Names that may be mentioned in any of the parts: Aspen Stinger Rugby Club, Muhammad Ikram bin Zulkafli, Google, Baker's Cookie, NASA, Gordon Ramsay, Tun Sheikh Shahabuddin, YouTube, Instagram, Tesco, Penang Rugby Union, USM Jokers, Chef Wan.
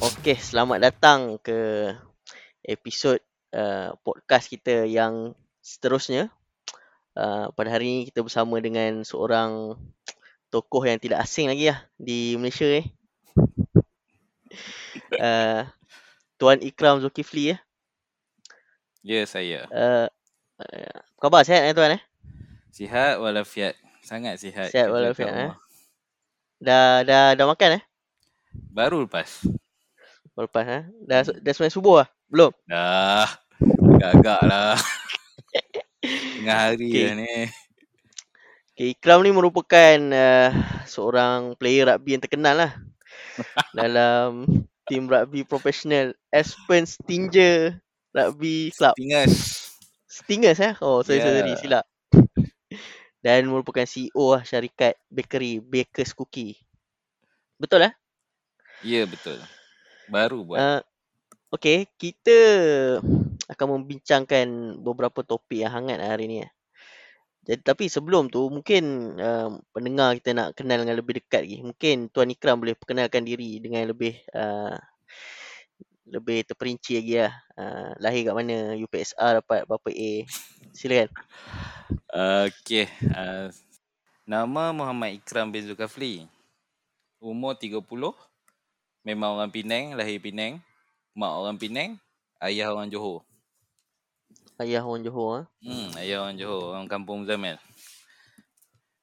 Okey, selamat datang ke episod podcast kita yang seterusnya. Pada hari ini kita bersama dengan seorang tokoh yang tidak asing lagi lah di Malaysia. Tuan Ikram Zulkafli. Ya, saya. Apa khabar? Sihat tuan? Sihat walafiat. Sangat sihat. Sihat walafiat. Dah makan? Baru lepas. Dah sembang subuh lah? Belum? Dah. Agak-agak lah. Tengah hari okay. Lah ni. Okay, Ikram ni merupakan seorang player rugby yang terkenal lah. Dalam tim rugby profesional Aspen Stinger Rugby Club. Stingers eh? Oh, sorry. Silap. Dan merupakan CEO lah syarikat bakery Baker's Cookie. Betul lah? Ya, betul. Baru buat. Okay, kita akan membincangkan beberapa topik yang hangat hari ni. Jadi, tapi sebelum tu, mungkin pendengar kita nak kenal dengan lebih dekat lagi. Mungkin Tuan Ikram boleh perkenalkan diri dengan lebih terperinci lagi lah. Lahir kat mana, UPSR dapat berapa A. Silakan. Okay. Nama Muhammad Ikram bin Zulkafli. Umur 30. Memang orang Penang, lahir Penang. Mak orang Penang, ayah orang Johor. Ayah orang Johor? Ayah orang Johor, orang kampung Zamel.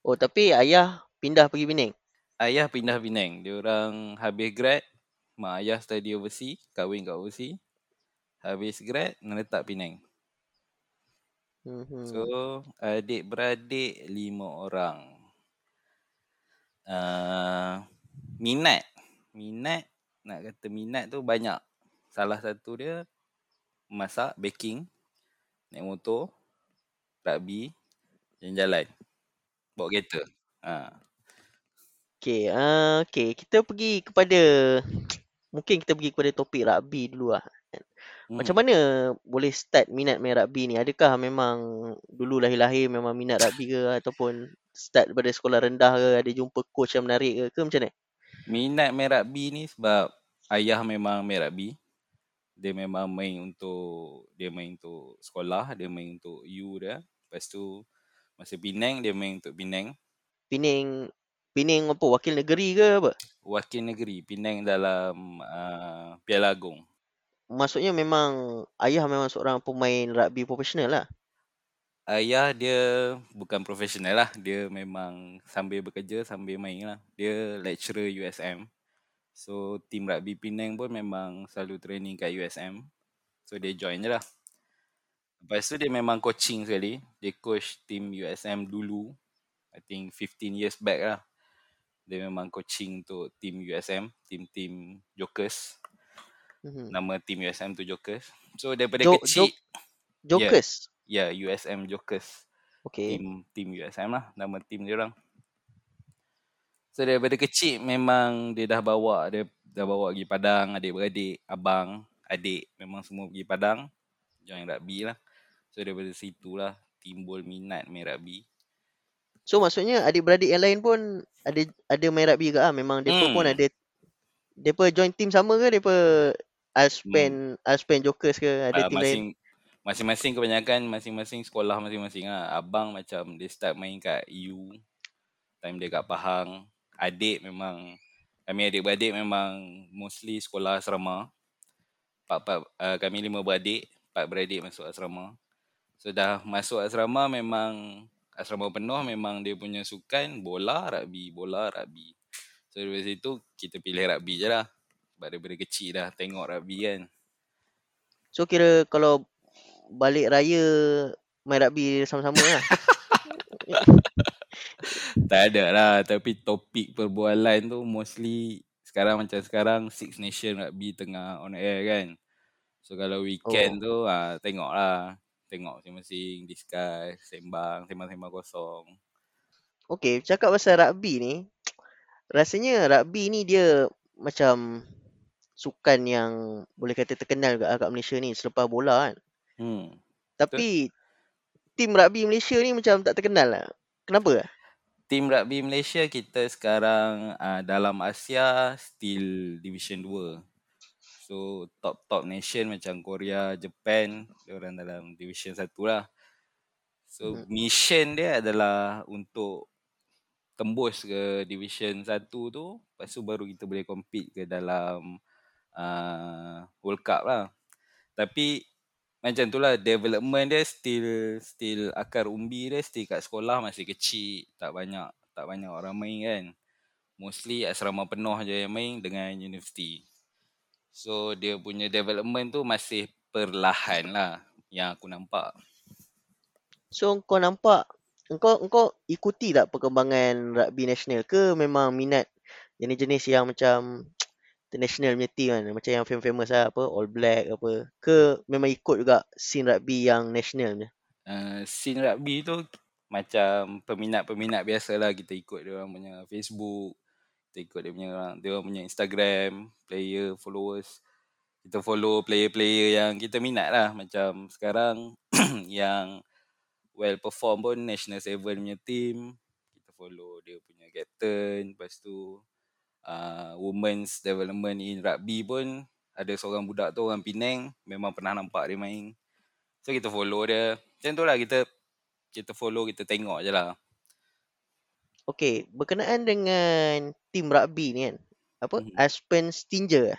Oh, tapi ayah pindah pergi Penang? Ayah pindah Penang. Dia orang habis grad, mak ayah study overseas, kahwin kat overseas. Habis grad, meletak Penang. So, adik-beradik 5 orang. Minat tu banyak. Salah satu dia masak, baking, naik motor, rugby, jalan-jalan, bawa kereta. Okay. Kita pergi kepada topik rugby dulu lah. Macam mana boleh start minat main rugby ni? Adakah memang dulu lahir-lahir memang minat rugby ke? Ataupun start daripada sekolah rendah ke? Ada jumpa coach yang menarik ke macam ni? Minat main rugby ni sebab ayah memang main rugby. Dia memang main untuk sekolah, dia main untuk U dia. Lepas tu masa Penang dia main untuk Penang. Penang apa? Wakil negeri ke apa? Wakil negeri Penang dalam Piala Agong. Maksudnya memang ayah memang seorang pemain rugby profesional lah. Ayah dia bukan profesional lah. Dia memang sambil bekerja, sambil main lah. Dia lecturer USM. So, tim rugby Penang pun memang selalu training kat USM. So, dia join je lah. Lepas tu, dia memang coaching sekali. Dia coach tim USM dulu. I think 15 years back lah. Dia memang coaching untuk tim USM. Tim Jokers. Nama tim USM tu Jokers. So, daripada kecil. Jokers? Yeah. Ya, USM Jokers. Okay. Tim USM lah. Nama tim dia orang. So, daripada kecil memang dia dah bawa pergi Padang, adik-beradik, abang, adik. Memang semua pergi Padang. Join rugby lah. So, daripada situ lah timbul minat main rugby. So, maksudnya adik-beradik yang lain pun ada main rugby ke lah? Memang mereka pun ada. Mereka join tim sama ke? Mereka Aspen Jokers ke? Ada tim lain? Masing-masing kebanyakan, masing-masing sekolah masing-masing lah. Abang macam dia start main kat EU. Time dia kat Pahang. Adik memang, kami adik-beradik memang mostly sekolah asrama. Kami 5 beradik, 4 beradik masuk asrama. So dah masuk asrama memang, asrama penuh memang dia punya sukan bola, rugby. So dari situ kita pilih rugby je lah. Sebab daripada kecil dah tengok rugby kan. So kira kalau balik raya main rugby sama-sama lah. Tak ada lah. Tapi topik perbualan tu mostly sekarang 6 Nation Rugby tengah on air kan. So kalau weekend tu tengok lah. Tengok masing-masing, discuss, sembang kosong. Okay, cakap pasal rugby ni, rasanya rugby ni dia macam sukan yang boleh kata terkenal kat Malaysia ni selepas bola kan. Tapi tim rugby Malaysia ni macam tak terkenal lah. Kenapa? Tim rugby Malaysia kita sekarang dalam Asia still Division 2. So top-top nation macam Korea, Japan, diorang dalam division 1 lah. So mission dia adalah untuk tembus ke division 1 tu, lepas tu baru kita boleh compete ke dalam World Cup lah. Tapi macam itulah development dia still akar umbi dia still kat sekolah, masih kecil, tak banyak orang main kan. Mostly asrama penuh je yang main dengan universiti. So dia punya development tu masih perlahan lah yang aku nampak. So kau nampak, engkau ikuti tak perkembangan rugby nasional ke memang minat jenis-jenis yang macam international punya team kan? Macam yang famous lah, apa All Black apa ke, memang ikut juga scene rugby yang national punya? Scene rugby tu macam peminat-peminat biasalah, kita ikut dia orang punya Facebook, ikut dia punya Instagram, player, followers. Kita follow player-player yang kita minat lah. Macam sekarang yang well perform pun National Seven punya team, kita follow dia punya captain. Lepas tu Women's Development in Rugby pun ada seorang budak tu orang Penang, memang pernah nampak dia main. So kita follow dia. Macam tu lah kita follow, kita tengok je lah. Okey, berkenaan dengan tim rugby ni kan. Apa? Aspen Stinger.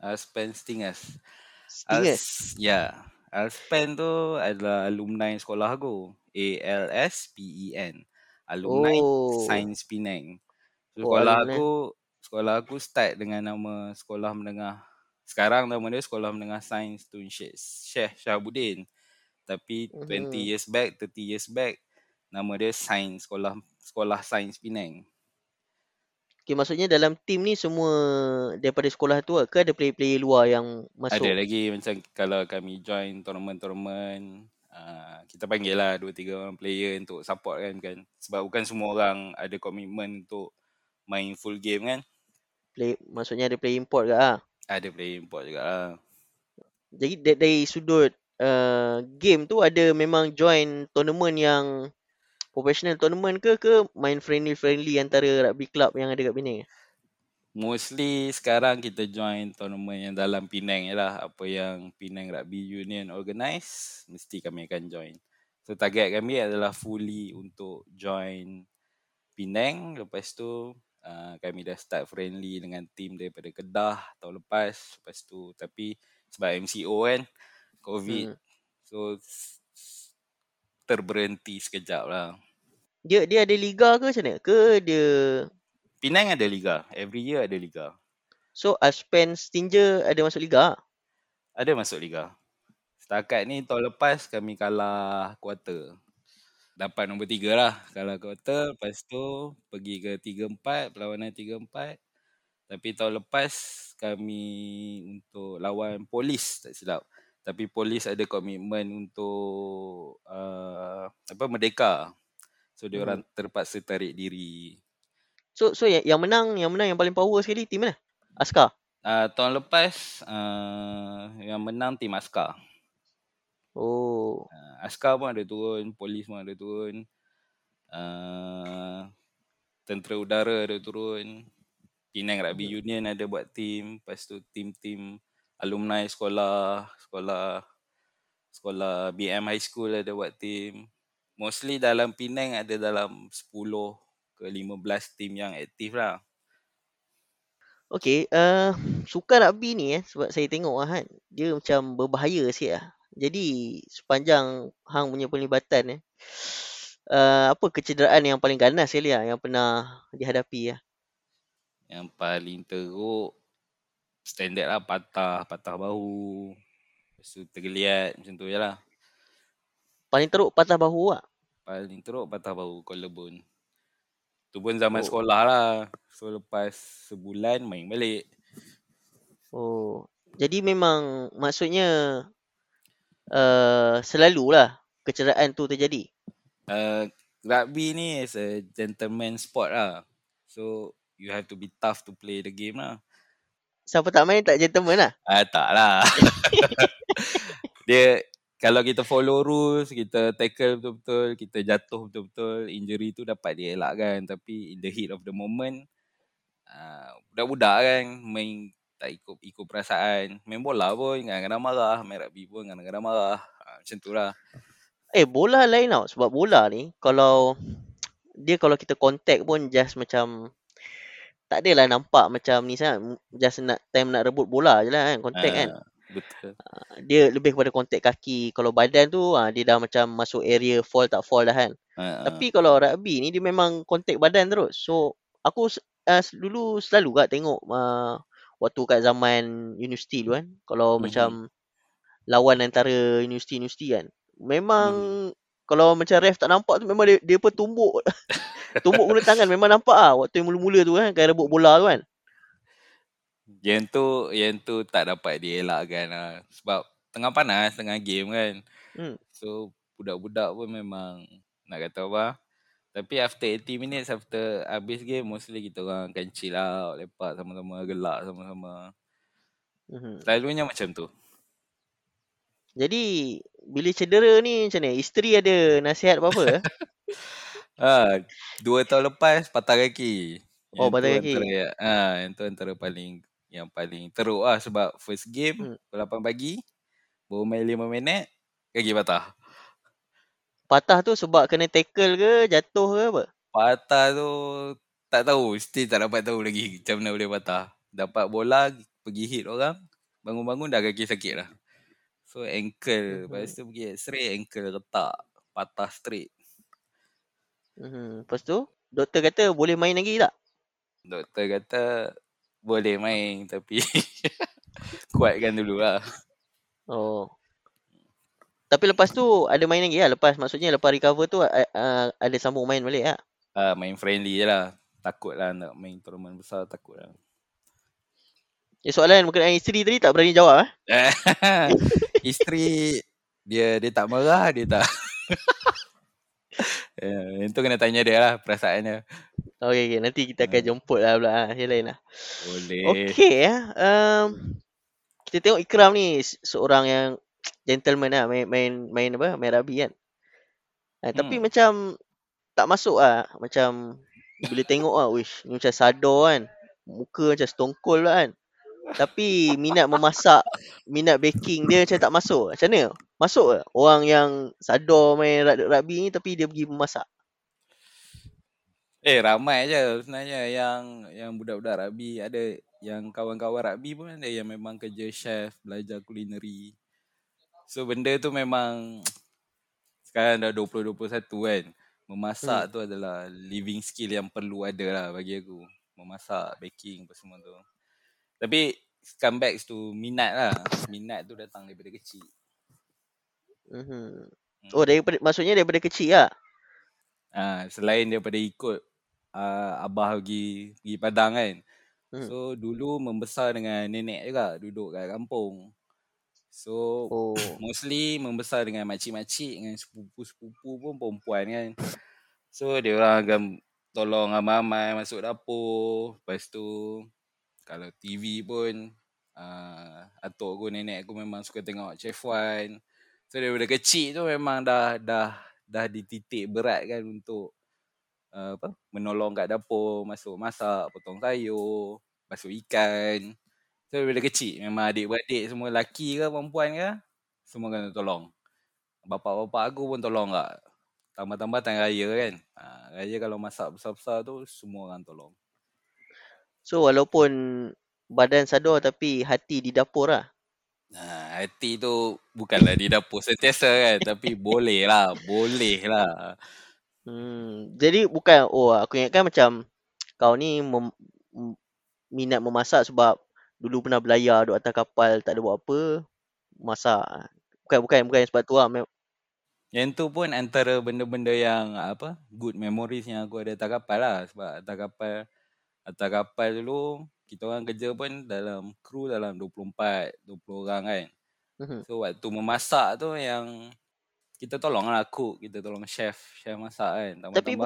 Aspen Stingers. Stingers. Ya. Aspen tu adalah alumni sekolah aku. ALSPEN. Alumni Sains Penang. So, sekolah aku start dengan nama sekolah menengah. Sekarang nama dia Sekolah Menengah Sains Tun Sheikh Shahabuddin. Tapi 30 years back nama dia Sains Sekolah Sains Penang. Okay, maksudnya dalam team ni semua daripada sekolah tu ke ada player-player luar yang masuk? Ada lagi, macam kalau kami join tournament-tournament, kita panggil lah 2-3 orang player untuk support kan, bukan? Sebab bukan semua orang ada komitmen untuk main full game kan. Maksudnya ada player import juga lah? Ada player import juga lah. Jadi dari sudut game tu ada memang join tournament yang professional tournament ke main friendly-friendly antara rugby club yang ada kat Penang? Mostly sekarang kita join tournament yang dalam Penang je lah. Apa yang Penang Rugby Union organise, mesti kami akan join. So target kami adalah fully untuk join Penang. Lepas tu kami dah start friendly dengan team daripada Kedah tahun lepas. Lepas tu tapi sebab MCO kan, COVID, so terberhenti sekejap lah. Dia ada liga ke macam mana? Ke dia... Penang ada liga. Every year ada liga. So Aspen Stinger ada masuk liga? Ada masuk liga. Setakat ni tahun lepas kami kalah quarter. Dapat nombor 3 lah. Kalah quarter. Lepas tu pergi ke 3-4. Perlawanan 3-4. Tapi tahun lepas kami untuk lawan Polis tak silap. Tapi Polis ada komitmen untuk merdeka. So dia orang terpaksa tarik diri. So yang menang yang paling power sekali tim mana? Askar. Tahun lepas yang menang tim Askar. Oh, Askar pun ada turun, Polis pun ada turun. Tentera Udara ada turun. Penang Rugby Union ada buat tim, lepas tu tim-tim alumni sekolah BM High School ada buat team. Mostly dalam Penang ada dalam 10 ke 15 team yang aktif lah. Okay, sukan rugby ni sebab saya tengok kan, dia macam berbahaya sikit lah. Jadi sepanjang hang punya pelibatan apa kecederaan yang paling ganas sekali lah yang pernah dihadapi lah? Yang paling teruk standard lah, patah bahu. Lepas tu tergeliat, macam tu je lah. Paling teruk patah bahu lah? Paling teruk patah bahu, collarbone. Tu pun zaman sekolah lah. So lepas sebulan main balik. Oh, jadi memang maksudnya selalulah kecederaan tu terjadi? Rugby ni is a gentleman sport lah. So you have to be tough to play the game lah. Siapa tak main tak gentleman lah? Tak lah. Dia, kalau kita follow rules, kita tackle betul-betul, kita jatuh betul-betul, injury tu dapat dielakkan. Tapi in the heat of the moment, budak-budak kan main tak ikut perasaan. Main bola pun kadang-kadang marah, main rugby pun kadang-kadang marah. Macam tu lah. Bola lain tau. Sebab bola ni kalau kita contact pun just macam tak adalah nampak macam ni sangat. Just nak rebut bola je lah kan, contact kan. Betul. Dia lebih kepada kontak kaki. Kalau badan tu dia dah macam masuk area fall tak fall dah kan. Tapi kalau rugby ni dia memang kontak badan terus. So aku dulu selalu kat tengok waktu kat zaman universiti dulu kan. Kalau macam lawan antara universiti-universiti kan, memang kalau macam ref tak nampak tu, memang dia pun tumbuk guna tangan. Memang nampak waktu yang mula-mula tu kan, kaya rebut bola tu kan. Yang tu tak dapat dielakkan lah. Sebab tengah panas, tengah game kan. So budak-budak pun memang nak kata apa. Tapi after 80 minutes, after habis game, mostly kita orang akan chill out, lepak sama-sama, gelak sama-sama. Selalunya macam tu. Jadi bila cedera ni macam ni, isteri ada nasihat apa-apa? 2 tahun lepas patah kaki. Oh, patah kaki. Yang tu antara yang paling teruk lah. Sebab first game 8 pagi, baru main 5 minit kaki patah. Patah tu sebab kena tackle ke, jatuh ke apa? Patah tu tak tahu, still tak dapat tahu lagi macam mana boleh patah. Dapat bola, pergi hit orang, bangun-bangun dah kaki sakit lah. So ankle, lepas tu pergi x-ray, ankle retak, patah straight. Lepas tu doktor kata boleh main lagi tak? Doktor kata boleh main tapi kuatkan dulu lah. Oh. Tapi lepas tu ada main lagi lah? Lepas maksudnya lepas recover tu ada sambung main balik lah? Main friendly je lah. Takut lah nak main tournament besar, takut lah. Soalan berkenaan isteri tadi tak berani jawab eh? Isteri dia tak marah, dia tak. Yang tu kena tanya dia lah perasaannya. Okay, nanti kita akan jemput lah pula yang lain lah. Boleh. Okay ya. Kita tengok Ikram ni seorang yang gentleman lah, main rugby kan. Tapi macam tak masuk lah. Macam bila tengok lah, wish ni macam sado kan, muka macam stone cold lah kan. Tapi minat memasak, minat baking dia macam tak masuk. Macam mana? Masuk lah orang yang sado main rugby ni tapi dia pergi memasak. Ramai je sebenarnya yang budak-budak rugby. Ada yang kawan-kawan rugby pun ada yang memang kerja chef, belajar kulineri. So benda tu memang sekarang dah 2021 kan. Memasak tu adalah living skill yang perlu ada lah bagi aku. Memasak, baking apa semua tu. Tapi comeback tu minat lah. Minat tu datang daripada kecil. Oh, maksudnya daripada kecil lah? Selain daripada ikut abah pergi padang kan. So dulu membesar dengan nenek juga, duduk kat kampung. So mostly membesar dengan makcik-makcik, dengan sepupu-sepupu pun perempuan kan. So dia orang akan tolong ramai-ramai masuk dapur. Lepas tu kalau TV pun atuk aku, nenek aku memang suka tengok Chef Wan. So daripada kecil tu memang dah dititik berat kan untuk menolong kat dapur, masuk masak, potong sayur, basuh ikan. So bila kecil memang adik-beradik semua lelaki ke perempuan ke, semua kena tolong. Bapak-bapak aku pun tolong tak. Tambah-tambah time raya kan. Raya kalau masak besar-besar tu semua orang tolong. So walaupun badan sado tapi hati di dapur lah. Hati tu bukanlah di dapur sentiasa kan. Tapi boleh lah. Jadi bukan, aku ingatkan macam kau ni minat memasak sebab dulu pernah belayar, duduk atas kapal, tak ada buat apa, masak. Bukan sebab tu lah. Yang tu pun antara benda-benda yang good memories yang aku ada atas kapal lah. Sebab atas kapal dulu kita orang kerja pun dalam kru dalam 20 orang kan. So waktu memasak tu yang kita tolong lah cook, kita tolong chef masak kan. Tapi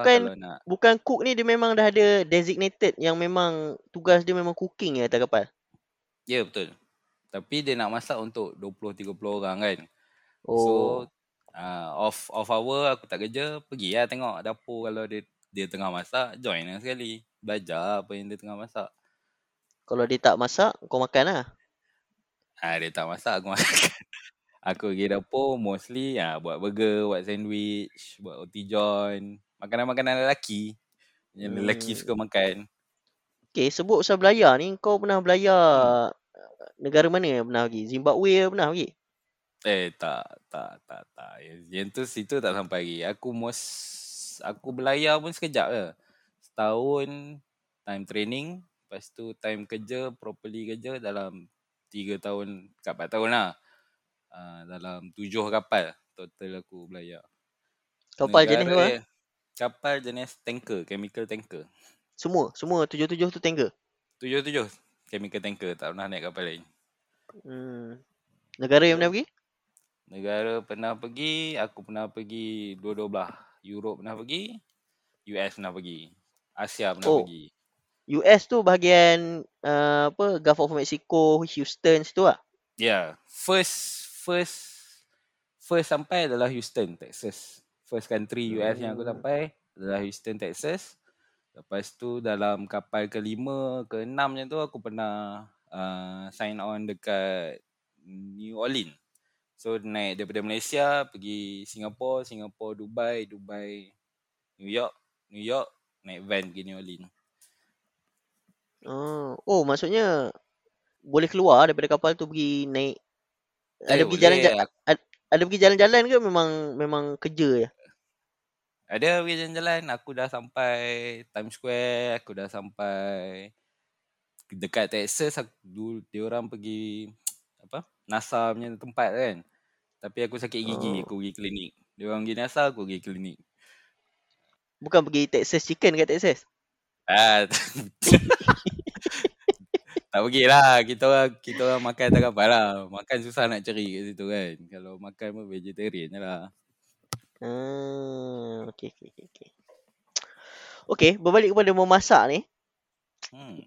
bukan cook ni dia memang dah ada designated yang memang tugas dia memang cooking atas kapal. Ya betul. Tapi dia nak masak untuk 20-30 orang kan. So off hour aku tak kerja, pergi lah tengok dapur kalau dia tengah masak, join lah sekali. Belajar apa yang dia tengah masak. Kalau dia tak masak, kau makan lah. Dia tak masak, aku makan. Aku pergi dapur mostly buat burger, buat sandwich, buat roti john. Makanan-makanan lelaki yang lelaki suka makan. Okay, sebut pasal belayar ni, kau pernah belayar negara mana yang pernah pergi? Zimbabwe yang pernah pergi? Tak. Yang tu situ tak sampai lagi. Aku belayar pun sekejap je. Setahun time training, lepas tu time kerja, properly kerja dalam 3 tahun, 4 tahun lah. Dalam 7 kapal total aku belayar. Kapal negara jenis apa? Kapal jenis tanker, chemical tanker. Semua 7-7 tu tanker? 7-7 chemical tanker, tak pernah naik kapal lain. Negara yang pernah pergi? Negara pernah pergi, aku pernah pergi dua-dua belah. Europe pernah pergi, US pernah pergi, Asia pernah pergi. US tu bahagian Gulf of Mexico, Houston situ lah? Yeah, first sampai adalah Houston, Texas. First country US yang aku sampai adalah Houston, Texas. Lepas tu dalam kapal ke-5, ke-6 macam tu aku pernah sign on dekat New Orleans. So naik daripada Malaysia pergi Singapura, Dubai, New York naik van pergi New Orleans. Oh, maksudnya boleh keluar daripada kapal tu pergi naik. Ada pergi jalan-jalan ke memang kerja je? Ada pergi jalan-jalan. Aku dah sampai Times Square, aku dah sampai dekat Texas, aku diorang pergi NASA punya tempat kan. Tapi aku sakit gigi, aku pergi klinik. Diorang pergi NASA, aku pergi klinik. Bukan pergi Texas Chicken kat Texas? Tak pergilah, kita orang makan tak kapal lah. Makan susah nak cari kat situ kan. Kalau makan pun vegetarian je lah. Okay. Okay, berbalik kepada memasak ni.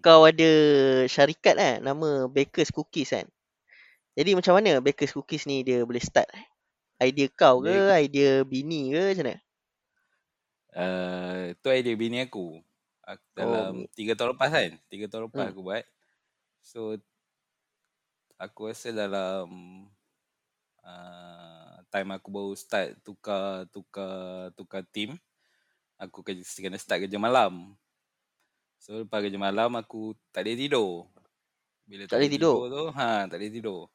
Kau ada syarikat kan, nama Baker's Cookies kan. Jadi macam mana Baker's Cookies ni dia boleh start? Idea kau ke, idea bini ke, macam mana? Tu idea bini aku. Dalam 3 tahun lepas kan. 3 tahun lepas aku buat. So aku rasa dalam time aku baru start tukar team, aku kena start kerja malam. So lepas kerja malam aku tak boleh tidur. Bila tak boleh tidur tu, tak boleh tidur.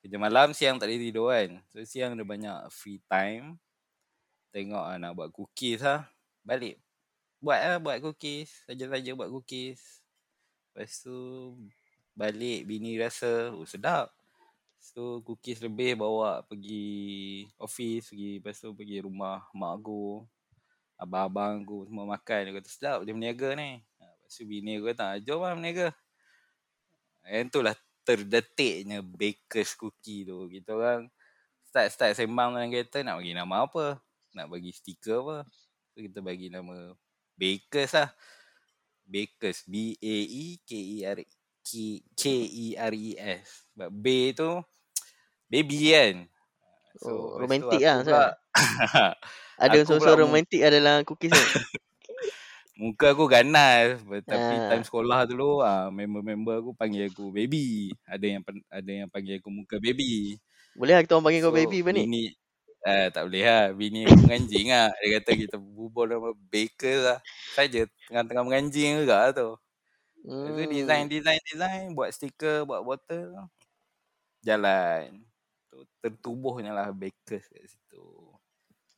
Kerja malam, siang tak boleh tidur kan. So siang ada banyak free time. Tengok nak buat cookies balik. Buat cookies, saja-saja buat cookies. Lepas tu balik, bini rasa sedap. So cookies lebih bawa pergi office, lepas tu pergi rumah mak aku, abang-abang aku semua makan. Dia kata sedap dia berniaga ni. Lepas tu bini aku kata jom lah berniaga. Yang tu lah terdetiknya Baker's Cookie tu. Kita orang start sembang dalam kereta nak bagi nama apa, nak bagi stiker apa. So kita bagi nama Baker's lah. Baker's, B-A-E-K-E-R-E. K-E-R-E-S. Sebab B tu baby kan. So, romantik lah. Ada unsur romantik dalam cookies ni. Muka aku ganas. Tapi time sekolah dulu member-member aku panggil aku baby. Ada yang panggil aku muka baby. Boleh lah kita orang panggil kau baby apa ni? Tak boleh lah. Bini aku menganjing lah. Dia kata kita bubur nama Baker lah. Saja tengah-tengah menganjing juga tu. Lepas tu design, buat stiker, buat botol, jalan. Tertubuhnya lah Baker's kat situ.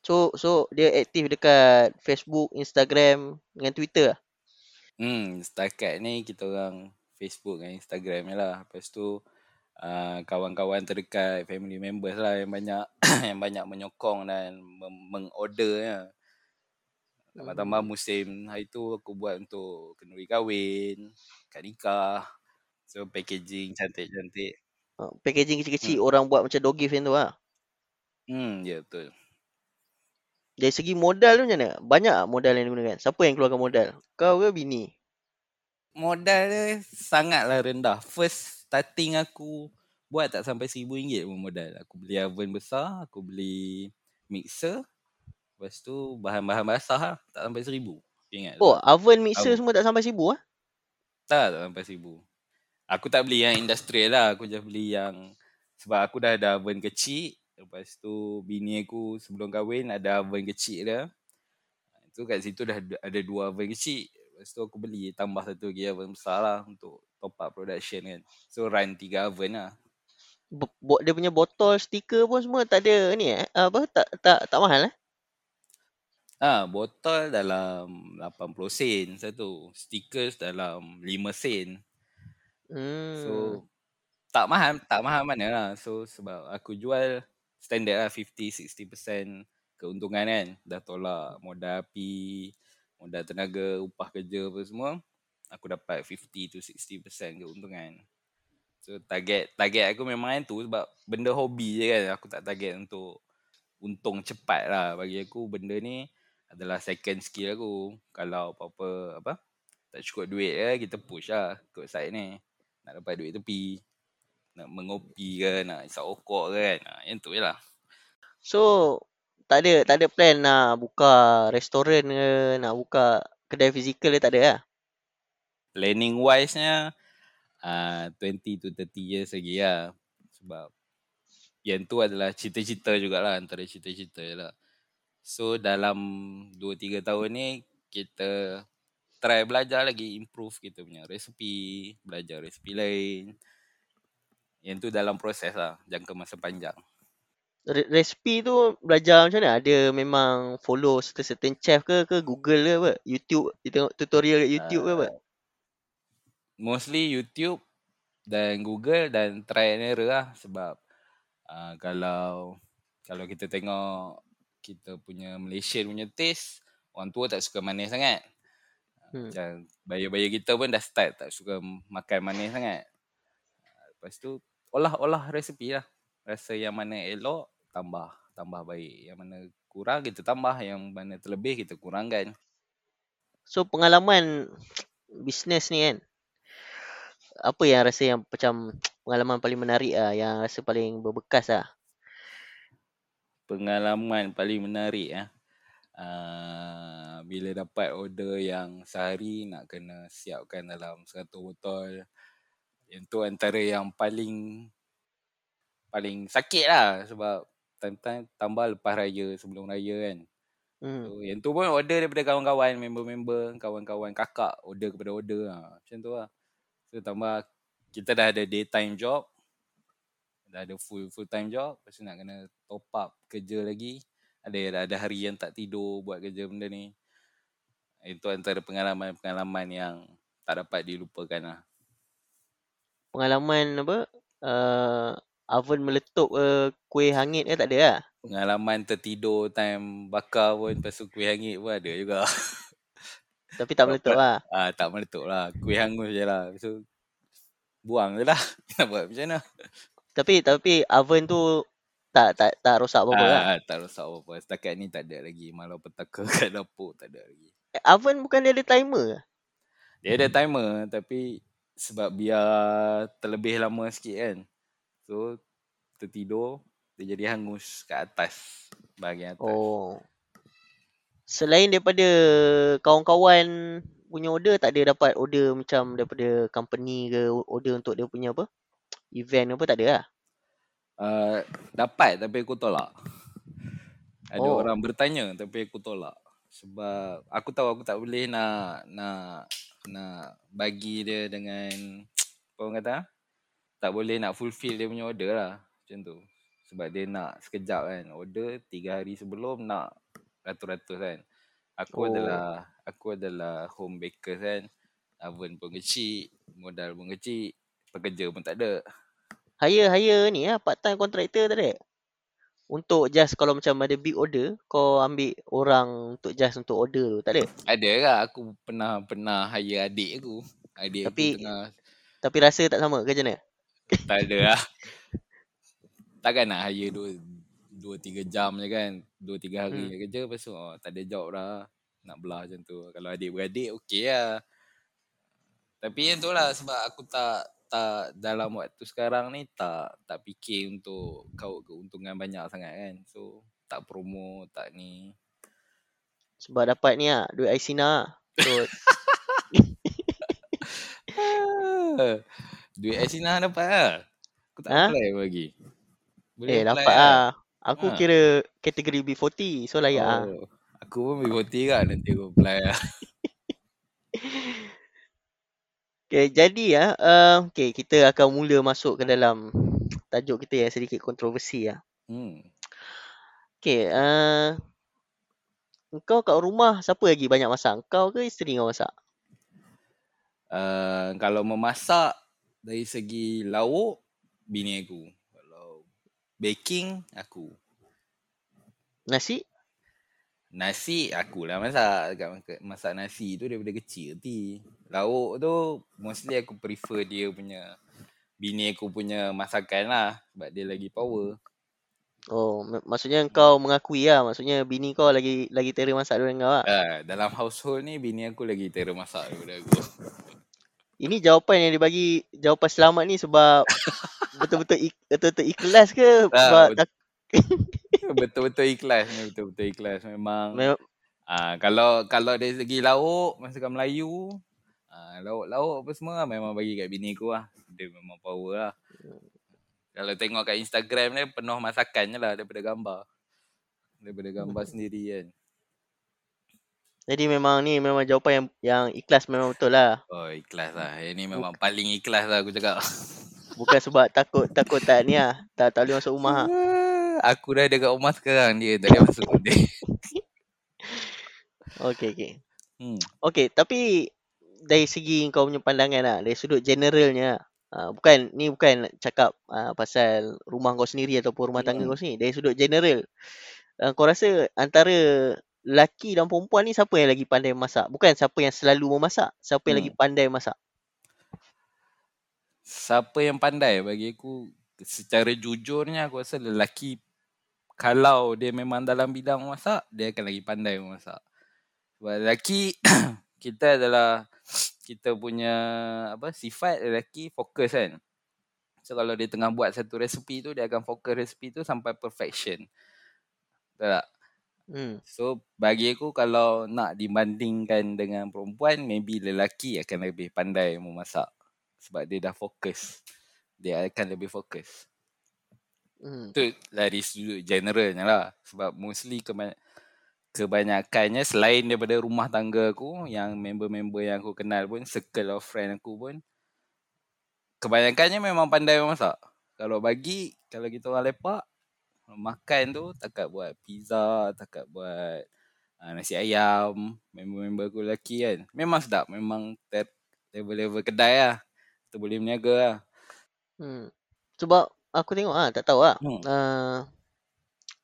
So dia aktif dekat Facebook, Instagram dengan Twitter lah? Setakat ni kita orang Facebook dengan Instagram je lah. Lepas tu kawan-kawan terdekat, family members lah yang banyak yang banyak menyokong dan mengorder je. Tambah-tambah musim hari tu aku buat untuk kenduri kahwin, kad nikah. So packaging cantik-cantik. Packaging kecil-kecil orang buat macam dog gift tu lah. Ya, betul. Dari segi modal tu macam mana? Banyak modal yang digunakan. Siapa yang keluarkan modal? Kau ke bini? Modal dia sangatlah rendah. First starting aku buat tak sampai RM1,000 pun modal. Aku beli oven besar, aku beli mixer. Lepas tu bahan-bahan basah lah. Tak sampai RM1,000. Ingat oven, mixer semua tak sampai RM1,000 lah? Tak sampai RM1,000. Aku tak beli yang industrial lah. Aku just beli yang, sebab aku dah ada oven kecil. Lepas tu bini aku sebelum kahwin ada oven kecil dia. Tu kat situ dah ada dua oven kecil. Lepas tu aku beli tambah satu lagi oven besar lah untuk top up production kan. So run 3 oven lah. Dia punya botol, stiker pun semua tak ada ni eh. Apa tak mahal eh? Ah, botol dalam 80 sen satu. Stiker dalam 5 sen. So tak mahal manalah. So sebab aku jual standard lah 50-60% keuntungan kan. Dah tolak modal api, modal tenaga, upah kerja apa semua. Aku dapat 50-60% keuntungan. So target aku memang itu sebab benda hobi je kan. Aku tak target untuk untung cepat lah. Bagi aku benda ni adalah second skill aku. Kalau apa tak cukup duit lah, kita push lah ikut side ni. Nak dapat duit tepi, nak mengopi ke, nak isap okok ke kan. Yang tu je lah. So tak ada plan nak buka restoran ke, nak buka kedai fizikal ke, tak ada lah? Planning wise nya 20-30 years lagi lah. Sebab yang tu adalah cita-cita jugalah, antara cita-cita je lah. So dalam 2-3 tahun ni kita try belajar lagi, improve kita punya resipi, belajar resipi lain. Yang tu dalam proses lah, jangka masa panjang. Resipi tu belajar macam mana? Ada memang follow certain chef ke Google ke apa? YouTube, tengok tutorial kat YouTube ke apa? Mostly YouTube dan Google dan try and error lah. Sebab kalau kita tengok kita punya Malaysian punya taste, orang tua tak suka manis sangat. Macam bayar-bayar kita pun dah start tak suka makan manis sangat. Lepas tu olah resepi lah. Rasa yang mana elok, tambah baik. Yang mana kurang kita tambah, yang mana terlebih kita kurangkan. So pengalaman bisnes ni kan, apa yang rasa yang macam pengalaman paling menarik ah, yang rasa paling berbekas ah? Pengalaman paling menarik ah, bila dapat order yang sehari nak kena siapkan dalam 100 botol. Yang tu antara yang paling sakit lah. Sebab time tambah lepas raya, sebelum raya kan. So, yang tu pun order daripada kawan-kawan, member-member, kawan-kawan kakak order kepada order lah. Macam tu lah. So tambah kita dah ada daytime job, dah ada full-time job, lepas tu nak kena top up kerja lagi. Ada hari yang tak tidur buat kerja benda ni. Itu antara pengalaman-pengalaman yang tak dapat dilupakan lah. Pengalaman apa? Oven meletup, kuih hangit ke, tak ada lah? Pengalaman tertidur time bakar pun, lepas tu kuih hangit pun ada juga. Tapi tak meletup lah. Tak meletup lah. Kuih hangus je lah. So, buang je lah. Nak buat macam mana. Tapi oven tu tak rosak apa-apa lah. Tak rosak apa-apa. Setakat ni tak ada lagi. Malapetaka kat dapur tak ada lagi. Oven bukan dia ada timer? Dia ada timer. Tapi sebab biar terlebih lama sikit kan. So, tertidur. Dia jadi hangus kat atas. Bahagian atas. Oh. Selain daripada kawan-kawan punya order, tak ada dapat order macam daripada company ke, order untuk dia punya apa, event apa, tak ada lah? Dapat tapi aku tolak. Ada orang bertanya tapi aku tolak. Sebab aku tahu aku tak boleh nak bagi dia dengan, apa orang kata, tak boleh nak fulfill dia punya order lah. Macam tu. Sebab dia nak sekejap kan. Order 3 hari sebelum nak ratus-ratus kan. Aku adalah home baker kan. Oven pun kecil, modal pun kecil, pekerja pun tak ada. Hire ni lah, part time contractor tak ada? Untuk just kalau macam ada big order, kau ambil orang untuk just untuk order tu, tak ada? Ada lah, aku pernah hire adik aku. Tapi rasa tak sama ke macam mana? Tak ada lah. Takkan nak hire 2-3 jam je kan, 2-3 hari kerja, lepas tu tak ada job lah, nak belah macam tu. Kalau adik-beradik okey lah. Tapi yang tu lah, sebab aku tak dalam waktu sekarang ni tak fikir untuk kaut keuntungan banyak sangat kan. So tak promo, tak ni. Sebab dapat ni lah, duit Aisina lah. So Duit Asina dapat lah. Aku tak apply bagi. Boleh dapat lah. Aku kira kategori B40. So layak lah. Aku pun B40 kan. Nanti aku apply lah. Okay, jadi lah. Okay, kita akan mula masuk ke dalam tajuk kita yang sedikit kontroversi lah. Okay. Kau kat rumah, siapa lagi banyak masak? Kau ke isteri kau masak? Kalau memasak dari segi lauk, bini aku. Kalau baking, aku. Nasi? Nasi, akulah masak. Masak nasi tu daripada kecil nanti. Lauk tu, mostly aku prefer dia punya, bini aku punya masakan lah. Sebab dia lagi power. Oh, maksudnya kau mengakui lah. Maksudnya bini kau lagi terror masak daripada kau lah. Dalam household ni, bini aku lagi terror masak daripada aku. Ini jawapan yang dibagi, jawapan selamat ni sebab betul-betul ikhlas ke? Betul-betul ikhlas ni, betul-betul ikhlas memang. Kalau dari segi lauk, masakan Melayu, lauk-lauk apa semua memang bagi kat bini aku lah. Dia memang power lah. Kalau tengok kat Instagram ni penuh masakan je lah daripada gambar sendiri kan. Jadi memang ni memang jawapan yang ikhlas memang betul lah. Oh, ikhlas lah. Ini memang paling ikhlas lah aku cakap. Bukan sebab takut tak ni lah. Tak boleh masuk rumah lah. Aku dah dekat rumah sekarang, dia tak boleh masuk rumah. Okay. Okay, tapi dari segi kau punya pandangan lah. Dari sudut generalnya. Bukan cakap pasal rumah kau sendiri ataupun rumah tangga kau sendiri. Dari sudut general. Kau rasa antara laki dan perempuan ni siapa yang lagi pandai masak? Bukan siapa yang selalu memasak. Siapa yang lagi pandai masak? Siapa yang pandai? Bagi aku, secara jujurnya aku rasa lelaki, kalau dia memang dalam bidang memasak, dia akan lagi pandai memasak. Sebab lelaki, kita punya sifat lelaki fokus kan. So kalau dia tengah buat satu resepi tu, dia akan fokus resepi tu sampai perfection. Betul tak? So bagi aku kalau nak dibandingkan dengan perempuan, maybe lelaki akan lebih pandai memasak. Sebab dia dah fokus. Dia akan lebih fokus. Itu dari sudut generalnya lah. Sebab mostly kebanyakannya selain daripada rumah tangga aku, yang member-member yang aku kenal pun, circle of friend aku pun, kebanyakannya memang pandai memasak. Kalau kita orang lepak makan tu, takat buat pizza, takat buat nasi ayam. Member-member aku lelaki kan, memang sedap. Memang level-level kedai lah. Kita boleh berniaga lah. Sebab aku tengok tak tahu lah.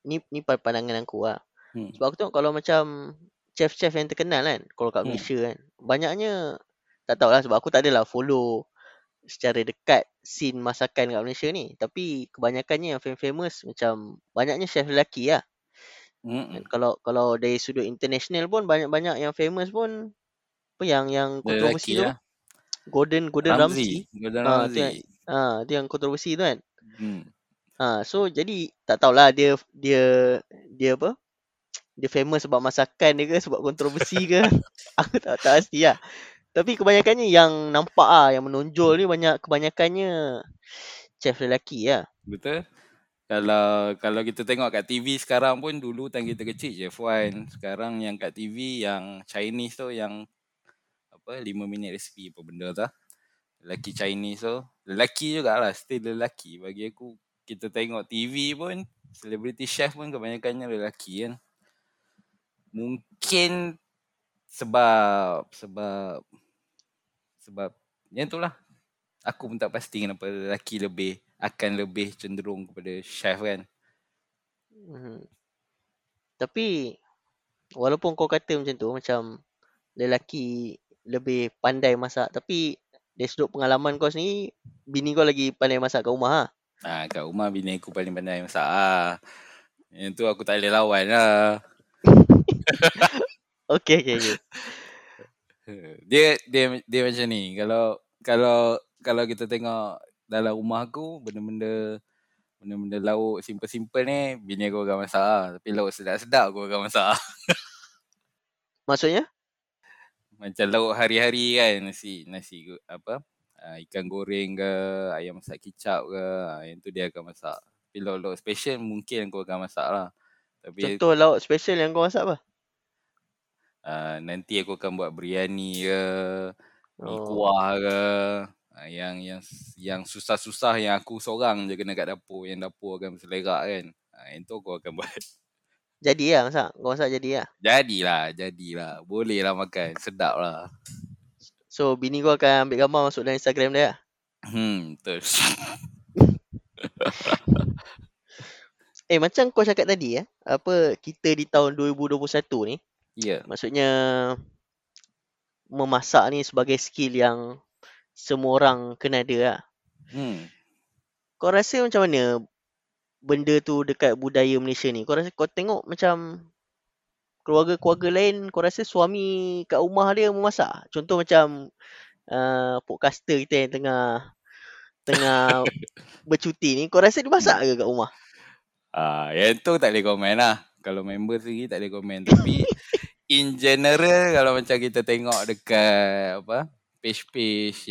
Ni pandangan aku lah. Sebab aku tengok kalau macam chef-chef yang terkenal kan, kalau kat Malaysia kan, banyaknya tak tahulah sebab aku tak adalah follow secara dekat scene masakan kat Malaysia ni. Tapi kebanyakannya yang famous macam banyaknya chef lelaki lah. Kalau dari sudut international pun, banyak-banyak yang famous pun apa yang kontroversi tu lah. Gordon Ramsay. Gordon Ramsay. Itu yang kontroversi tu kan. So jadi tak tahulah dia apa? Dia famous sebab masakan dia ke, sebab kontroversi ke? Aku tak pasti lah. Tapi kebanyakannya yang nampak yang menonjol ni kebanyakannya chef lelaki lah. Betul. Kalau kita tengok kat TV sekarang pun, dulu time kita kecil Chef Wan. Sekarang yang kat TV yang Chinese tu, yang 5 minit resipi apa benda tu. Lelaki Chinese tu, lelaki jugalah, still lelaki. Bagi aku, kita tengok TV pun, celebrity chef pun kebanyakannya lelaki kan. Mungkin sebab yang itulah. Aku pun tak pasti kenapa lelaki akan lebih cenderung kepada chef kan. Tapi walaupun kau kata macam tu, macam lelaki lebih pandai masak, tapi dari sudut pengalaman kau sendiri, bini kau lagi pandai masak kat rumah ha? Kat rumah bini aku paling pandai masak ha. Yang tu aku tak boleh lawan lah. Okay. Dia macam ni. Kalau kita tengok dalam rumah aku, benda-benda lauk simple-simple ni bini aku akan masak lah. Tapi lauk sedap-sedap aku akan masak lah. Maksudnya? Macam lauk hari-hari kan, nasi apa? ikan goreng ke, ayam masak kicap ke, yang tu dia akan masak. Tapi lauk-lauk special mungkin kau akan masak lah. Tapi contoh lauk special yang kau masak apa? Nanti aku akan buat biryani ke, kuah ke, yang susah-susah yang aku seorang je kena kat dapur, yang dapur akan berselerak kan. Yang tu aku akan buat. Jadi lah masak? Kau masak jadi lah? Jadilah. Boleh lah makan. Sedap lah. So, bini kau akan ambil gambar masuk dalam Instagram dia? Betul. Macam kau cakap tadi apa, kita di tahun 2021 ni, maksudnya memasak ni sebagai skill yang semua orang kena ada lah. Kau rasa macam mana benda tu dekat budaya Malaysia ni? Kau rasa, kau tengok macam keluarga-keluarga lain, kau rasa suami kat rumah dia memasak? Contoh macam podcaster kita yang tengah bercuti ni, kau rasa dia masak ke kat rumah? Yang tu tak boleh komen lah. Kalau member sendiri tak boleh komen. Tapi in general, kalau macam kita tengok dekat apa page-page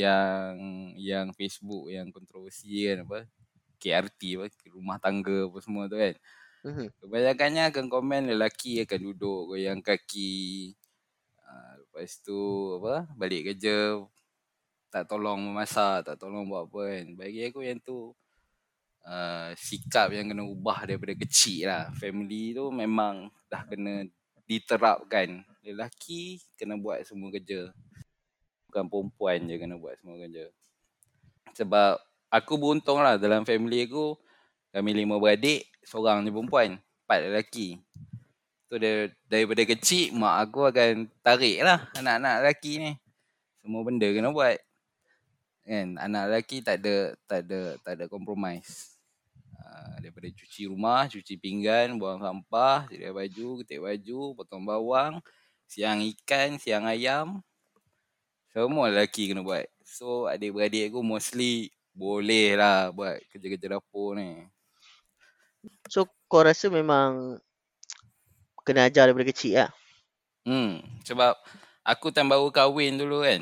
yang Facebook yang kontroversi kan, apa KRT, apa rumah tangga apa semua tu kan, kebanyakannya akan komen lelaki akan duduk goyang kaki, lepas tu apa balik kerja tak tolong memasak, tak tolong buat apa kan. Bagi aku yang tu sikap yang kena ubah daripada kecil lah. Family tu memang dah kena diterapkan, lelaki kena buat semua kerja, bukan perempuan je kena buat semua kerja. Sebab aku beruntung lah dalam family aku, kami 5 beradik, seorang je perempuan, 4 lelaki. So daripada kecil mak aku akan tarik lah anak-anak lelaki ni. Semua benda kena buat kan. Anak lelaki tak ada kompromis. Daripada cuci rumah, cuci pinggan, buang sampah, sedia baju, ketik baju, potong bawang, siang ikan, siang ayam, semua lelaki kena buat. So adik-beradik aku mostly boleh lah buat kerja-kerja dapur ni. So kau rasa memang kena ajar daripada kecil lah? Sebab aku time baru kahwin dulu kan,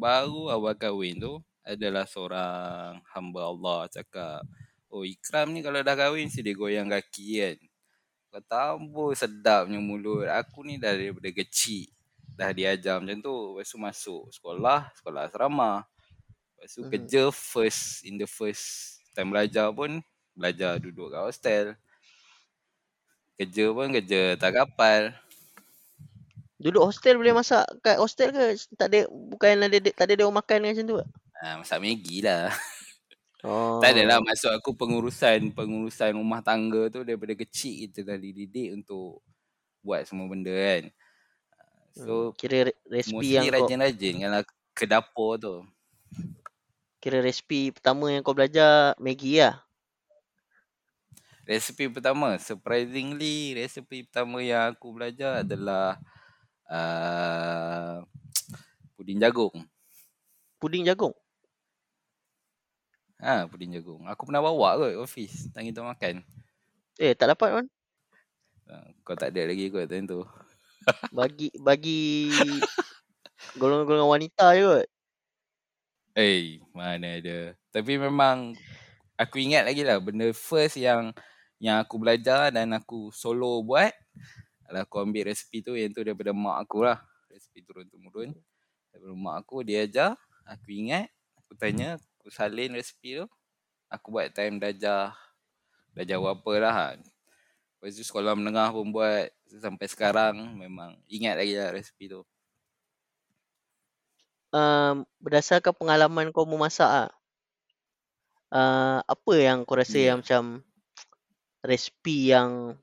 baru awal kahwin tu, adalah seorang hamba Allah cakap, oh Ikram ni kalau dah kahwin mesti dia goyang kaki kan. Kata amboi sedapnya mulut. Aku ni dah daripada kecil dah diajar macam tu. Lepas tu masuk sekolah asrama. Lepas tu kerja first time belajar pun, belajar duduk kat hostel. Kerja pun kerja tak kapal. Duduk hostel boleh masak kat hostel ke? Tak ada, bukan ada, tak ada dia orang makan macam tu ke? Masak Maggi lah. Tak adalah, maksud aku pengurusan rumah tangga tu daripada kecil kita dah dididik untuk buat semua benda kan. So kira resipi yang rajin-rajin kalau ke dapur tu. Kira resipi pertama yang kau belajar Maggi lah? Resipi pertama, surprisingly, resipi pertama yang aku belajar adalah puding jagung. Puding jagung? Puding jagung. Aku pernah bawa kot office, tangan kita makan. Tak dapat kan? Kau tak ada lagi kot time tu. Bagi golongan-golongan wanita je kot. Mana ada. Tapi memang aku ingat lagi lah, benda first yang aku belajar dan aku solo buat, aku ambil resipi tu, yang tu daripada mak aku lah. Resipi turun-temurun daripada mak aku, dia ajar. Aku ingat, aku tanya, aku salin resipi tu. Aku buat time dah apa lah kan. Lepas tu sekolah menengah pun buat. Sampai sekarang memang ingat lagi lah resipi tu. Berdasarkan pengalaman kau memasak lah, apa yang kau rasa yang macam resipi yang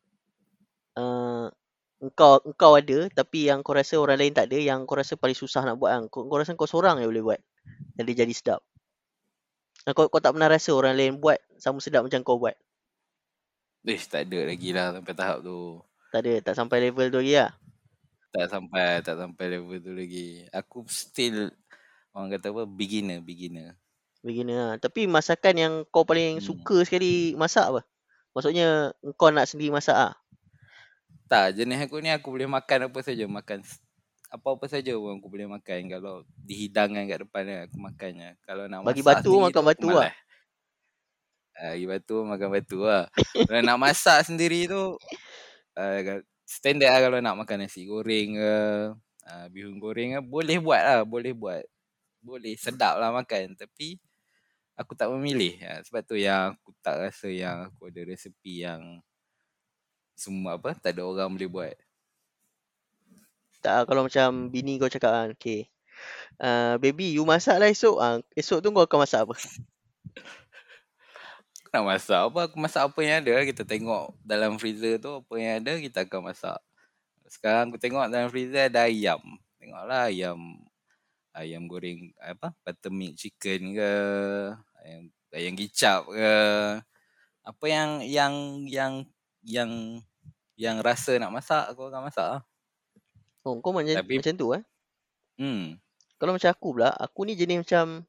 engkau ada tapi yang kau rasa orang lain tak ada, yang kau rasa paling susah nak buat kan? Kau rasa kau seorang yang boleh buat dan dia jadi sedap. Kau tak pernah rasa orang lain buat sama sedap macam kau buat? Tak ada lagi lah sampai tahap tu. Tak sampai level tu lagi lah? Tak sampai level tu lagi. Aku still, orang kata apa, beginner lah. Tapi masakan yang kau paling suka sekali masak apa? Maksudnya kau nak sendiri masak lah? Tak, jenis aku ni aku boleh makan apa saja. Makan apa-apa saja pun aku boleh makan. Kalau dihidangkan kat depan kan, aku makannya. Kalau nak bagi masak batu, makan batu lah. Bagi batu, makan batu lah. Kalau nak masak sendiri tu, standard lah. Kalau nak makan nasi goreng ke, bihun goreng ke, boleh buat lah. Boleh buat. Boleh, sedap lah makan. Tapi aku tak memilih. Sebab tu yang aku tak rasa yang aku ada resepi yang semua apa, tak ada orang boleh buat. Tak, kalau macam bini kau cakap kan, okay, baby you masak lah esok, esok tu kau akan masak apa? Aku nak masak apa, aku masak apa yang ada. Kita tengok dalam freezer tu apa yang ada, kita akan masak. Sekarang aku tengok dalam freezer ada ayam. Tengoklah ayam goreng apa, buttermilk chicken ke, ayam kicap ke, apa yang rasa nak masak, aku akan masak. Oh, kau macam tu eh? Kalau macam aku pula, aku ni jenis macam,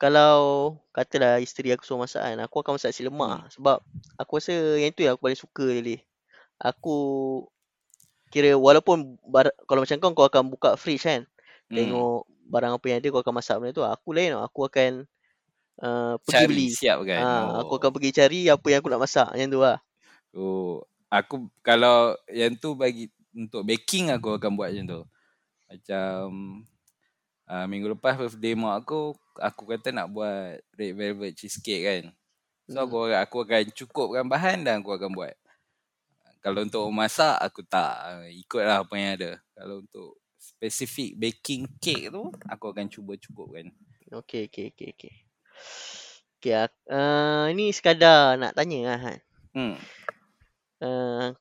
kalau katalah isteri aku suruh masak kan, aku akan masak nasi lemak. Sebab aku rasa yang tu yang aku paling suka tadi. Aku kira walaupun kalau macam kau akan buka fridge kan, tengok barang apa yang ada, kau akan masak benda tu. Aku lain tau, aku akan pergi cari, beli, siapkan. Aku akan pergi cari apa yang aku nak masak, macam tu lah. Oh, aku kalau yang tu bagi untuk baking aku akan buat macam tu. Macam minggu lepas birthday mak aku kata nak buat red velvet cheesecake kan. So aku akan cukupkan bahan dan aku akan buat. Kalau untuk masak aku tak, ikutlah apa yang ada. Kalau untuk specific baking cake tu aku akan cuba cukupkan. Okey. Ini sekadar nak tanya lah kan.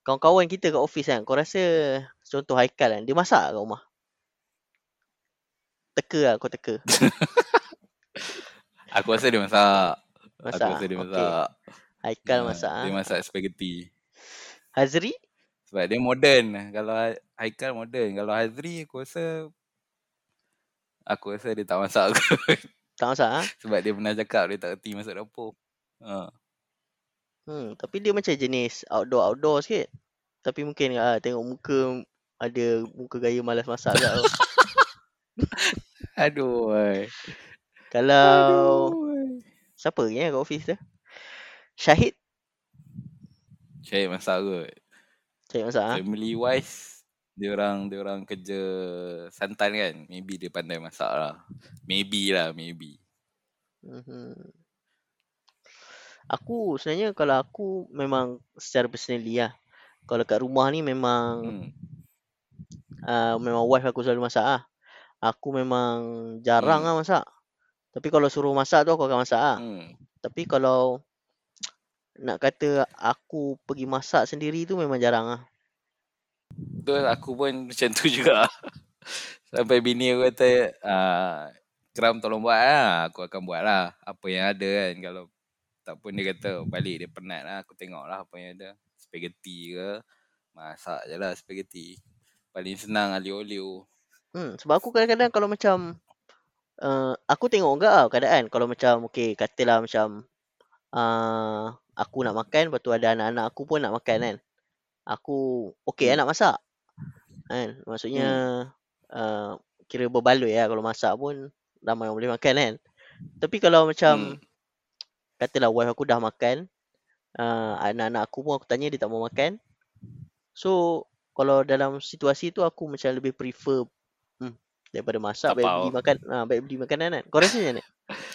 Kawan-kawan kita kat office kan, kau rasa contoh Haikal kan, dia masak kat rumah? Kau teka aku rasa dia masak. Aku rasa dia masak. Haikal masak. Dia masak spaghetti. Hazri? Sebab dia moden. Kalau Haikal moden. Kalau Hazri aku rasa dia tak masak kot. Tak masak ha? Sebab dia pernah cakap dia tak reti masak dapur. Tapi dia macam jenis outdoor sikit. Tapi mungkin tengok muka, ada muka gaya malas masak tak. Aduh. Kalau siapa ni kat office tu? Syahid. Syahid masak kot. Family wise dia orang kerja santan kan. Maybe dia pandai masak lah. Maybe. Aku sebenarnya, kalau aku memang secara personally lah, kalau kat rumah ni memang memang wife aku selalu masak lah. Aku memang jarang lah masak. Tapi kalau suruh masak tu aku akan masak lah. Tapi kalau nak kata aku pergi masak sendiri tu memang jarang lah. Betul, aku pun macam tu juga. Sampai bini aku kata, Kram tolong buat lah, aku akan buat lah apa yang ada kan. Kalau tak pun dia kata balik dia penat lah, aku tengok lah apa yang ada. Spaghetti ke, masak je lah spaghetti. Paling senang alio-olio. Sebab aku kadang-kadang kalau macam aku tengok enggak lah keadaan. Kalau macam okay, katalah macam aku nak makan, lepas tu ada anak-anak aku pun nak makan kan. Aku okay lah nak masak kan. Maksudnya kira berbaloi lah kalau masak pun, ramai orang boleh makan kan. Tapi kalau macam katalah wife aku dah makan, anak-anak aku pun aku tanya dia tak mau makan. So kalau dalam situasi tu aku macam lebih prefer daripada masak, baik beli makanan kan. Kau rasa macam mana?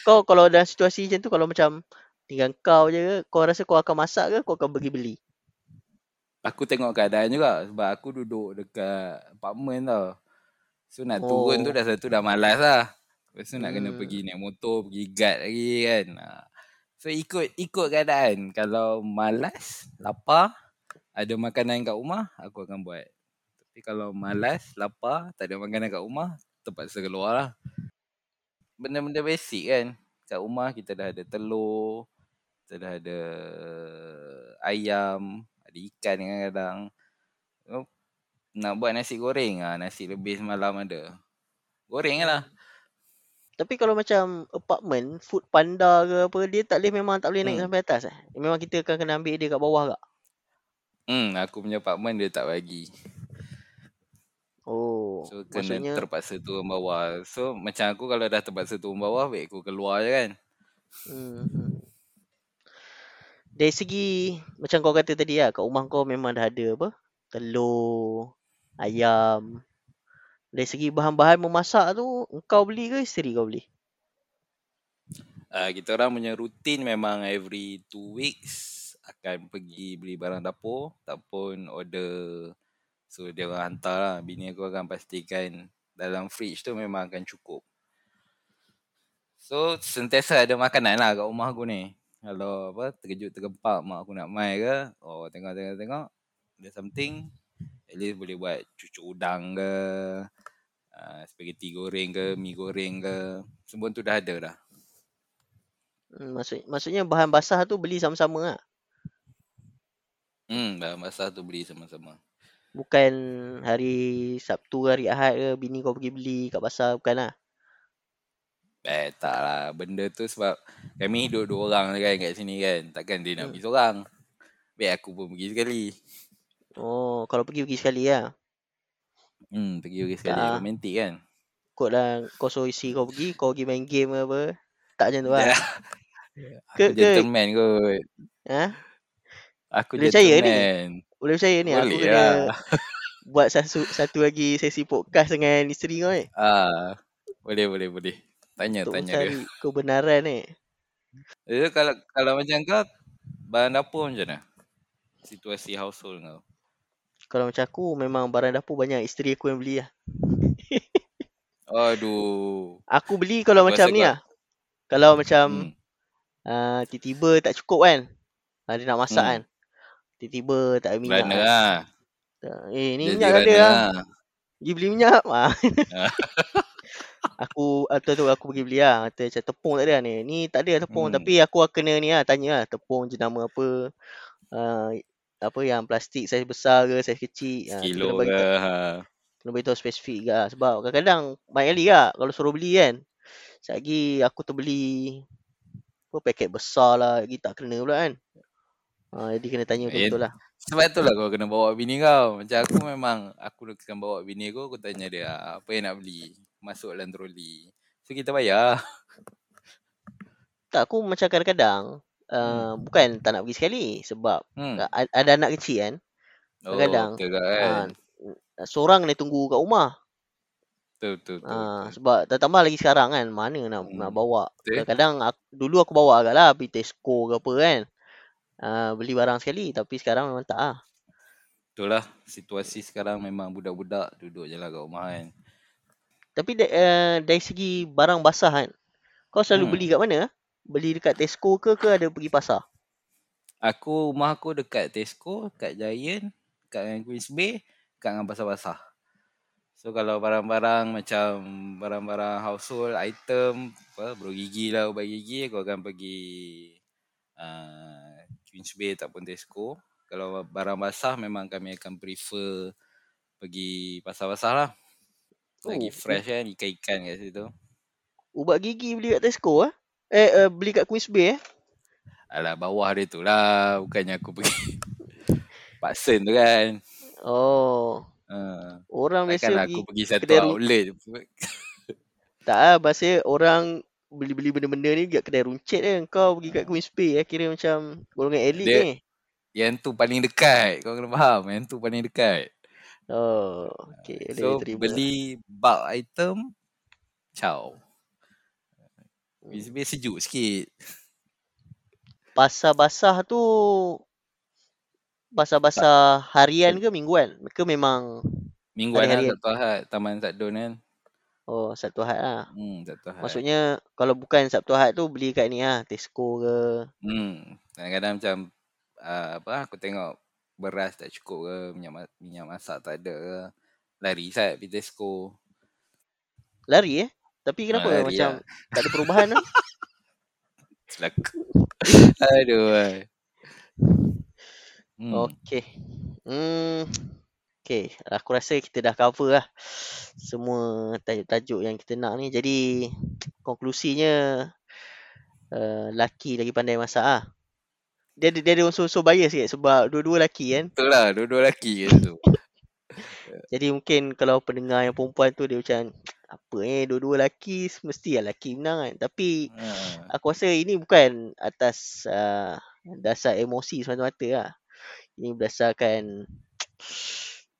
Kau kalau dalam situasi macam tu, kalau macam tinggal kau je, kau rasa kau akan masak ke kau akan pergi beli? Aku tengok keadaan juga. Sebab aku duduk dekat apartment tau. So nak turun tu dah satu dah malas lah. Lepas tu nak kena pergi naik motor, pergi guard lagi kan. So ikut keadaan. Kalau malas, lapar, ada makanan kat rumah, aku akan buat. Tapi kalau malas, lapar, tak ada makanan kat rumah, terpaksa keluar lah. Benda-benda basic kan. Kat rumah kita dah ada telur, kita dah ada ayam, ada ikan kadang-kadang. Nak buat nasi goreng lah, nasi lebih semalam ada. Goreng lah. Tapi kalau macam apartment, Food Panda ke apa, dia memang tak boleh naik sampai atas eh? Memang kita akan kena ambil dia kat bawah kak? Aku punya apartment dia tak bagi. Oh, So kena maksudnya terpaksa turun bawah. So macam aku kalau dah terpaksa turun bawah, baik aku keluar je kan. hmm. Dari segi macam kau kata tadi lah, kat rumah kau memang dah ada apa? Telur, ayam. Dari segi bahan-bahan memasak tu, kau beli ke isteri kau beli? Kita orang punya rutin memang every 2 weeks akan pergi beli barang dapur ataupun order. So dia orang hantar lah. Bini aku akan pastikan dalam fridge tu memang akan cukup. So sentiasa ada makanan lah kat rumah aku ni. Kalau apa terkejut tergempak mak aku nak mai ke, oh tengok ada something, at least boleh buat cucuk udang ke, spaghetti goreng ke, mi goreng ke, semua tu dah ada dah. Maksudnya bahan basah tu beli sama-sama lah. Bahan basah tu beli sama-sama. Bukan hari Sabtu, hari Ahad ke bini kau pergi beli kat pasar, bukan lah. Tak lah, benda tu sebab kami hidup 2 orang kan kat sini kan. Takkan dia nak pergi seorang. Baik aku pun pergi sekali. Oh, kalau pergi sekali lah. Pergi sekali, romantik kan. Kau lah, kau suruh isi kau pergi main game ke apa. Tak macam tu lah. Aku gentleman kot. Aku boleh gentleman. Boleh percaya ni? Boleh aku kena buat satu lagi sesi podcast dengan isteri kau ni. Boleh. Tanya dia. Kebenaran ni. Jadi kalau macam kau, barang dapur macam mana? Situasi household kau. Kalau macam aku, memang barang dapur banyak isteri aku yang beli lah. Aduh. Aku beli kalau macam ni lah. Kalau macam tiba-tiba tak cukup kan. Dia nak masak kan. Tiba-tiba tak ada minyak. Runner lah. Ni jadi minyak ada lah. Pergi beli minyak. Aku pergi beli lah. Kata macam tepung tak ada lah ni. Ni tak ada tepung. Tapi aku kena ni lah. Tanya lah tepung jenama apa. Apa yang plastik saiz besar ke, saiz kecil. Sekilo ke. Kena beritahu spesifik ke lah. Sebab kadang-kadang banyak kali lah kalau suruh beli kan. Sekejap lagi aku terbeli apa paket besar lah, lagi tak kena pula kan. Jadi kena tanya betul-betul lah. Sebab itulah kau kena bawa bini kau. Macam aku memang, aku kena bawa bini aku. Aku tanya dia apa yang nak beli, masuk dalam troli. So kita bayar. Tak, aku macam kadang-kadang bukan tak nak pergi sekali. Sebab ada anak kecil kan. Kadang-kadang seorang kena tunggu kat rumah. Betul. Sebab tambah lagi sekarang kan, mana nak bawa. Kadang-kadang dulu aku bawa agak lah pergi Tesco ke apa kan, beli barang sekali. Tapi sekarang memang tak lah. Betul lah, situasi sekarang memang budak-budak duduk je lah kat rumah kan. Tapi dari segi barang basah kan, kau selalu beli kat mana? Beli dekat Tesco ke ada pergi pasar? Rumah aku dekat Tesco, dekat Giant, dekat Queen's Bay, dekat dengan pasar-pasar. So kalau barang-barang macam barang-barang household item, apa, bro gigi lah, ubat gigi, aku akan pergi Queen's Bay ataupun Tesco. Kalau barang basah memang kami akan prefer pergi pasar-pasar lah. Lagi fresh kan, ikan-ikan kat situ. Ubat gigi beli kat Tesco beli kat Queen's Bay Alah, bawah dia tu lah, bukannya aku pergi Paksen tu kan. Orang biasa pergi satu outlet. Tak lah, bahasa orang beli-beli benda-benda ni kat kedai runcit kan. Kau pergi kat Queen's Bay kira macam golongan elit ni. Yang tu paling dekat, kau kena faham. Yang tu paling dekat. Okay. So beli bulk item, ciao. Queen's Bay sejuk sikit. Pasar-pasar harian ke mingguan? Mereka memang mingguan lah, Sabtu Ahad, Taman Sadun kan. Oh, Sabtu Ahad lah. Sabtu Ahad. Maksudnya kalau bukan Sabtu Ahad tu beli kat ni lah, Tesco ke. Kadang-kadang macam aku tengok beras tak cukup ke, minyak masak tak ada ke, lari saya pergi Tesco. Lari Tapi kenapa macam tak ada perubahan lah? Celaka. Aduh. Okay, aku rasa kita dah cover lah semua tajuk-tajuk yang kita nak ni. Jadi konklusinya laki lagi pandai masak lah. Dia ada unsur bias sikit sebab dua-dua laki kan. Betul lah, dua-dua laki kan tu. Jadi mungkin kalau pendengar yang perempuan tu dia macam apa dua-dua lelaki mesti lelaki menang kan. Tapi aku rasa ini bukan atas dasar emosi semata-mata lah. Ini berdasarkan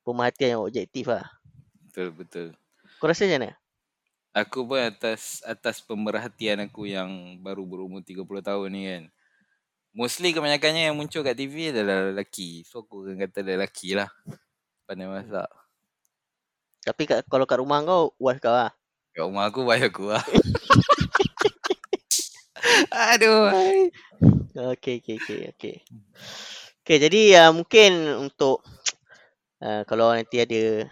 pemerhatian yang objektif lah. Betul, betul. Kau rasa macam mana? Aku pun atas pemerhatian aku yang baru berumur 30 tahun ni kan, mostly kebanyakannya yang muncul kat TV adalah lelaki. So aku akan kata lelaki lah pandai masak. Tapi kalau kat rumah kau, wife kau lah? Kat rumah aku, wife aku lah. Aduh. Okay, jadi mungkin untuk kalau nanti ada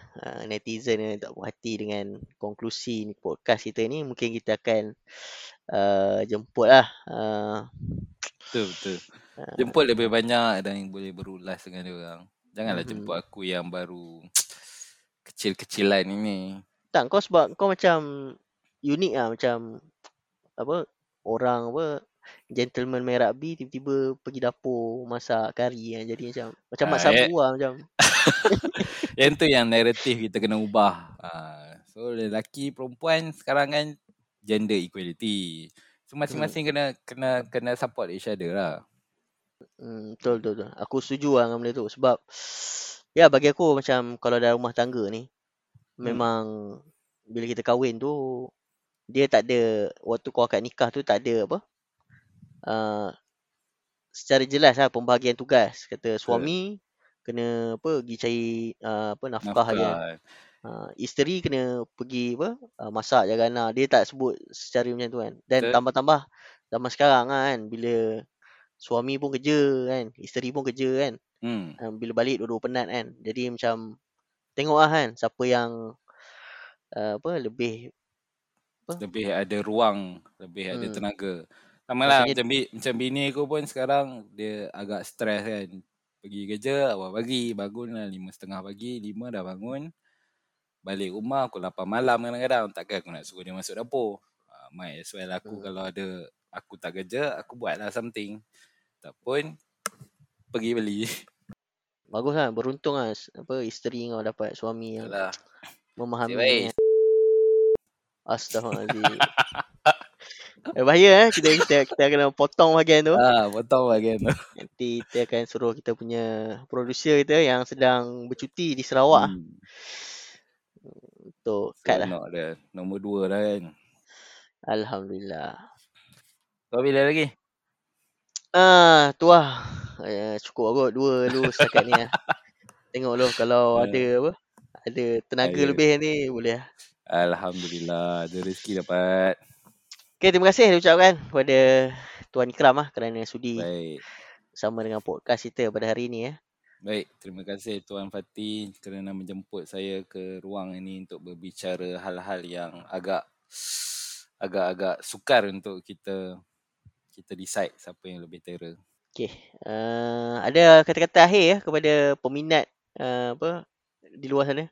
netizen yang tak puas hati dengan konklusi ni, podcast kita ni, mungkin kita akan jemput lah. Betul-betul. Jemput lebih banyak dan boleh berulas dengan dia orang. Janganlah jemput aku yang baru kecil-kecilan ini. Tak, kau sebab kau macam unik lah, macam apa orang apa gentleman main rugby tiba-tiba pergi dapur masak kari kan. Jadi macam mak sabu lah macam. Yang tu yang naratif kita kena ubah. So lelaki perempuan sekarang kan gender equality. So masing-masing kena support each other lah. Betul. Aku setuju lah dengan benda tu sebab ya bagi aku macam kalau dalam rumah tangga ni memang bila kita kahwin tu dia tak ada, waktu kau akad nikah tu tak ada apa secara jelas lah pembahagian tugas. Kata suami kena apa pergi cari nafkah dia. Isteri kena pergi masak jaga anak. Dia tak sebut secara macam tu kan. Dan tambah-tambah zaman sekarang kan bila suami pun kerja kan, isteri pun kerja kan. Bila balik dua-dua penat kan. Jadi macam tengoklah kan siapa yang lebih ada ruang, lebih ada tenaga. Sama lah macam bini aku pun sekarang dia agak stres kan. Pergi kerja awal pagi, bangun lah 5.30 pagi, 5 dah bangun. Balik rumah aku 8 malam kadang-kadang. Takkan aku nak suruh dia masuk dapur. Might as well aku kalau ada aku tak kerja, aku buatlah something. Tak pun pergi beli. Bagus lah, beruntung lah apa isteri kau dapat suami yang memahami. Astaghfirullahaladzim. Bahaya kita kena potong bahagian tu. Potong bahagian tu. Nanti kita akan suruh kita punya producer kita yang sedang bercuti di Sarawak untuk cut lah. Nombor 2 dah kan. Alhamdulillah. Kau bila lagi? Tu lah. Cukup kot 2 lu setakat ni lah. Tengok lu kalau ada tenaga lebih ni boleh lah. Alhamdulillah, ada rezeki dapat. Okay, terima kasih diucapkan kepada Tuan Ikram lah kerana sudi bersama dengan podcast kita pada hari ini ya. Baik, terima kasih Tuan Fatih kerana menjemput saya ke ruang ini untuk berbicara hal-hal yang agak sukar untuk kita decide siapa yang lebih terror. Okey, ada kata-kata akhir ya kepada peminat di luar sana?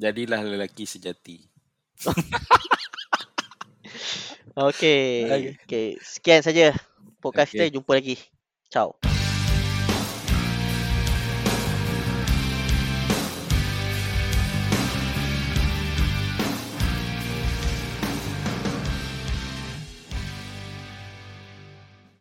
Jadilah lelaki sejati. Okey. Sekian saja podcast kita. Jumpa lagi. Ciao.